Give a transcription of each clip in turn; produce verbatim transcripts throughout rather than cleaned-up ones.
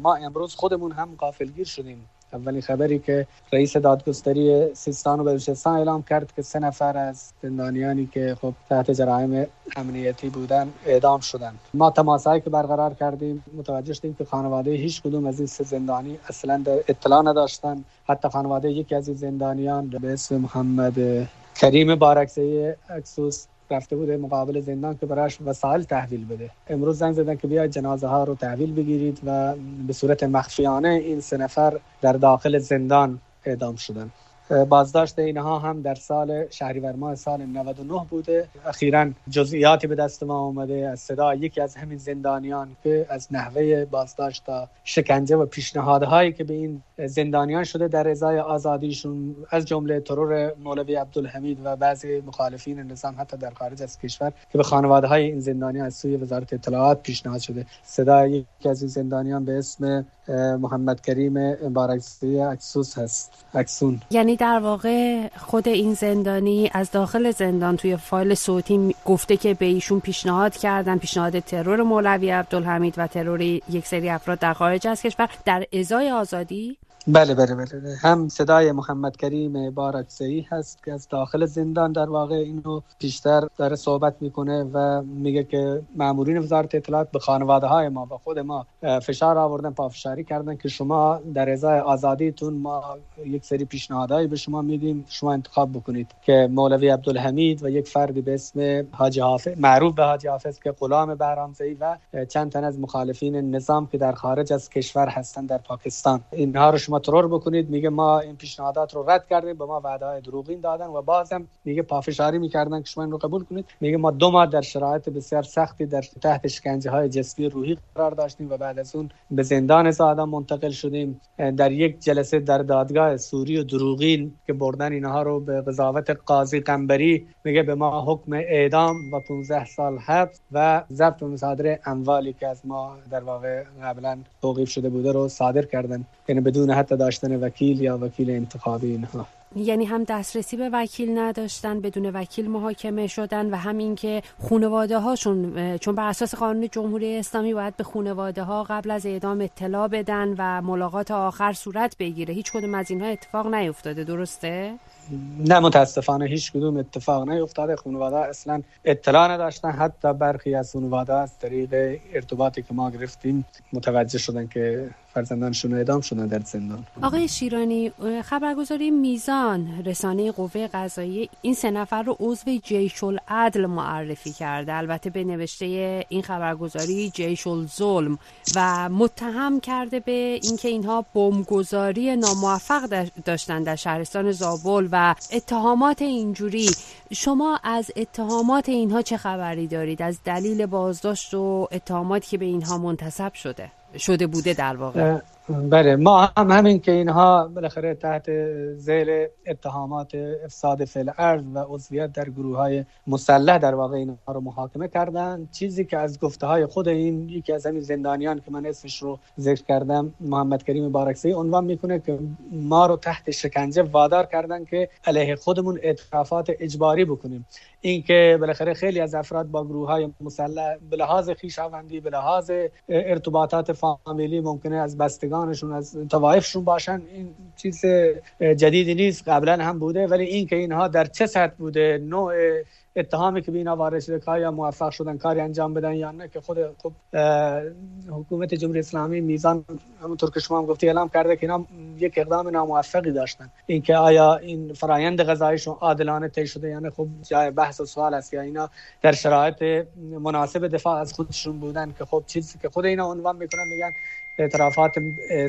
ما امروز خودمون هم غافلگیر شدیم. اولین خبری که رئیس دادگستری سیستان و بلوچستان اعلام کرد که سه نفر از زندانیانی که خب تحت جرایم امنیتی بودن اعدام شدند. ما تماسایی که برقرار کردیم متوجه شدیم که خانواده هیچ کدوم از این سه زندانی اصلا اطلاع نداشتند. حتی خانواده یکی از این زندانیان به اسم محمد کریم بارکسی اکسوس رفته بوده مقابل زندان که براش وسایل تحویل بده. امروز زنگ زدن که بیاید جنازه ها رو تحویل بگیرید و به صورت مخفیانه این سه نفر در داخل زندان اعدام شدن. بازداشت اینها هم در سال شهریور ماه سال نود و نه بوده. اخیراً جزئیاتی به دست ما اومده از صدا یکی از همین زندانیان که از نحوه بازداشت تا شکنجه و پیشنهادهایی که به این زندانیان شده در ازای آزادیشون از جمله ترور مولوی عبدالحمید و بعضی مخالفین نظام حتی در خارج از کشور که به خانواده‌های این زندانیان از سوی وزارت اطلاعات پیشنهاد شده. صدا یکی از این زندانیان به اسم محمد کریم بارکسی اکسوس هست. اکسون یعنی در واقع خود این زندانی از داخل زندان توی فایل صوتی گفته که به ایشون پیشنهاد کردن، پیشنهاد ترور مولوی عبدالحمید و ترور یک سری افراد در خارج از کشور در ازای آزادی. بله بله بله هم صدای محمد کریم بارکسی هست که از داخل زندان در واقع اینو بیشتر داره صحبت میکنه و میگه که مامورین وزارت اطلاعات به خانواده های ما و خود ما فشار آوردن، پافشاری کردن که شما در ازای آزادیتون ما یک سری پیشنهادایی به شما میدیم، شما انتخاب بکنید که مولوی عبدالحمید و یک فردی به اسم حاج حافظ معروف به حاج حافظ که غلام بهرامزئی و چند تن از مخالفین نظام که در خارج از کشور هستن در پاکستان، اینها رو ما ترور بکنید. میگه ما این پیشنهادات رو رد کردیم، به ما وعده‌های دروغین دادن و بازم میگه پافشاری میکردن که شما این رو قبول کنید. میگه ما دو ماه در شرایط بسیار سختی در تحت شکنجه‌های جسمی روحی قرار داشتیم و بعد از اون به زندان زاهدان منتقل شدیم. در یک جلسه در دادگاه سوری و دروغین که بردن اینها رو به قضاوت قاضی قنبری، میگه به ما حکم اعدام و پانزده سال حبس و ضبط و مصادره اموالی که از ما در واقع قبلا توقیف شده بوده رو صادر کردن، یعنی بدون حتی داشتن وکیل یا وکیل انتخابی اینها. یعنی هم دسترسی به وکیل نداشتن، بدون وکیل محاکمه شدن و همین که خانواده هاشون، چون بر اساس قانون جمهوری اسلامی باید به خانواده ها قبل از اعدام اطلاع بدن و ملاقات آخر صورت بگیره، هیچ کدوم از اینها اتفاق نیفتاده، درسته؟ نه متاسفانه هیچ کدوم اتفاق نیفتاده. خانواده اصلا اطلاع نداشتن، حتی برخی از خانواده از طریق ارتباطی که ما گرفتیم متوجه شدن که فرزندانشون اعدام شدن در زندان. آقای شیرانی، خبرگزاری میزان رسانه قوه قضاییه این سه نفر رو عضو جیش العدل معرفی کرده. البته به نوشته این خبرگزاری جیش الظلم و متهم کرده به اینکه اینها بمبگذاری ناموفق داشتن در شهرستان زابل و اتهامات اینجوری. شما از اتهامات اینها چه خبری دارید؟ از دلیل بازداشت و اتهاماتی که به اینها منتسب شده شده بوده در واقع. بله ما هم همین که اینها بالاخره تحت ذیل اتهامات افساد فی الارض و عضویت در گروه‌های مسلح در واقع اینها رو محاکمه کردن. چیزی که از گفته‌های خود این یکی از همین زندانیان که من اسمش رو ذکر کردم محمد کریم بارکسی عنوان میکنه که ما رو تحت شکنجه وادار کردن که علیه خودمون اعترافات اجباری بکنیم. این که بالاخره خیلی از افراد با گروه‌های مسلح به لحاظ خویشاوندی، به لحاظ ارتباطات فامیلی ممکنه از بستگان آنشون از توائفشون باشن، این چیز جدیدی نیست، قبلا هم بوده. ولی این که اینها در چه سطح بوده، نوع اتهامی که به اینا وارد شده، که یا موفق شدن کاری انجام بدن یا نه، که خود خب حکومت جمهوری اسلامی میزان همونطور که شما هم گفتید اعلام کرده که اینا یک اقدام ناموفقی داشتن. اینکه آیا این فرآیند قضاییشون عادلانه طی شده یا نه خب جای بحث و سوال است، یا اینا در شرایط مناسب دفاع از خودشون بودن که خب چیزی که خود اینا عنوان میکنن، میگن اعترافات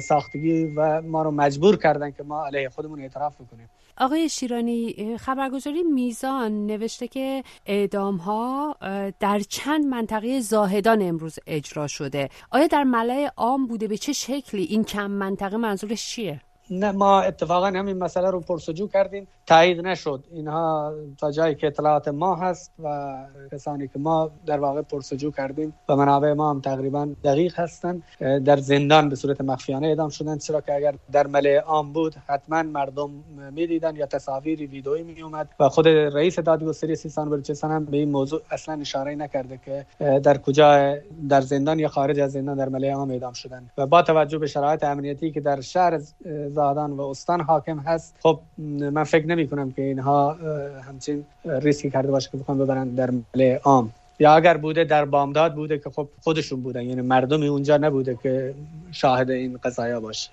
ساختگی و ما رو مجبور کردن که ما علیه خودمون اعتراف بکنیم. آقای شیرانی، خبرگزاری میزان نوشته که اعدام‌ها در چند منطقه زاهدان امروز اجرا شده. آیا در ملأ عام بوده؟ به چه شکلی؟ این چند منطقه منظورش چیه؟ نه ما اتفاقا همین مسئله رو پرسجو کردیم. تایید نشد. اینها تا جایی که اطلاعات ما هست و کسانی که ما در واقع پرسجو کردیم و منابع ما هم تقریبا دقیق هستند، در زندان به صورت مخفیانه اعدام شدند، چرا که اگر در ملأ عام بود حتما مردم می‌دیدن یا تصاویری ویدئویی میومد و خود رئیس دادگستری سیستان بلوچستان هم به این موضوع اصلا اشاره نکرده که در کجا در زندان یا خارج از زندان در ملأ عام اعدام شدند. و با توجه به شرایط امنیتی که در شهر زاهدان و استان حاکم هست، خب من فکر نمی کنم که اینها همچین ریسکی کرده باشه که بخوان ببرند در ملأ عام، یا اگر بوده در بامداد بوده که خب خودشون بودن، یعنی مردمی اونجا نبوده که شاهد این قضایا باشه.